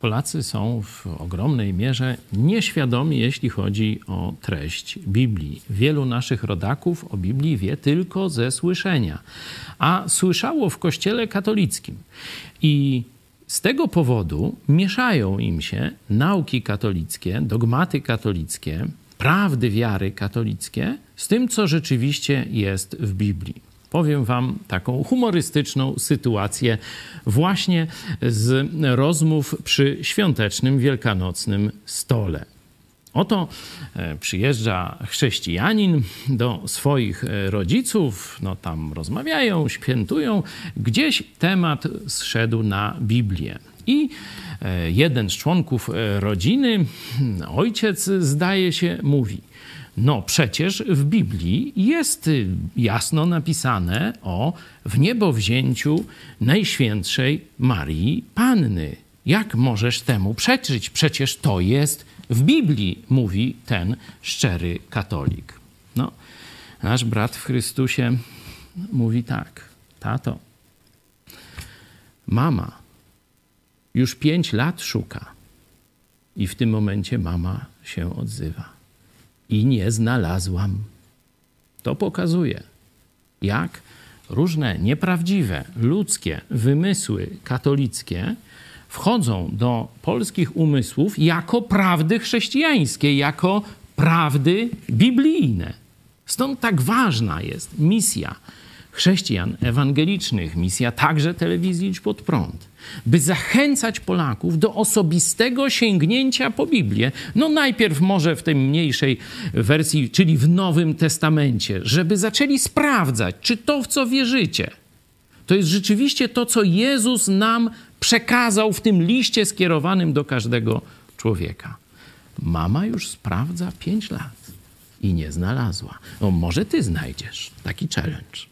Polacy są w ogromnej mierze nieświadomi, jeśli chodzi o treść Biblii. Wielu naszych rodaków o Biblii wie tylko ze słyszenia, a słyszało w Kościele katolickim. I z tego powodu mieszają im się nauki katolickie, dogmaty katolickie, prawdy wiary katolickie z tym, co rzeczywiście jest w Biblii. Powiem wam taką humorystyczną sytuację właśnie z rozmów przy świątecznym, wielkanocnym stole. Oto przyjeżdża chrześcijanin do swoich rodziców, no tam rozmawiają, świętują, gdzieś temat zszedł na Biblię. I jeden z członków rodziny, ojciec zdaje się, mówi: no przecież w Biblii jest jasno napisane o wniebowzięciu Najświętszej Maryi Panny. Jak możesz temu przeczyć? Przecież to jest w Biblii, mówi ten szczery katolik. No, nasz brat w Chrystusie mówi tak: tato, mama już 5 lat szuka. I w tym momencie mama się odzywa: i nie znalazłam. To pokazuje, jak różne nieprawdziwe, ludzkie wymysły katolickie wchodzą do polskich umysłów jako prawdy chrześcijańskie, jako prawdy biblijne. Stąd tak ważna jest misja chrześcijan ewangelicznych, misja także telewizji Idź Pod Prąd, by zachęcać Polaków do osobistego sięgnięcia po Biblię. No najpierw może w tej mniejszej wersji, czyli w Nowym Testamencie, żeby zaczęli sprawdzać, czy to, w co wierzycie, to jest rzeczywiście to, co Jezus nam przekazał w tym liście skierowanym do każdego człowieka. Mama już sprawdza 5 lat i nie znalazła. No może ty znajdziesz. Taki challenge.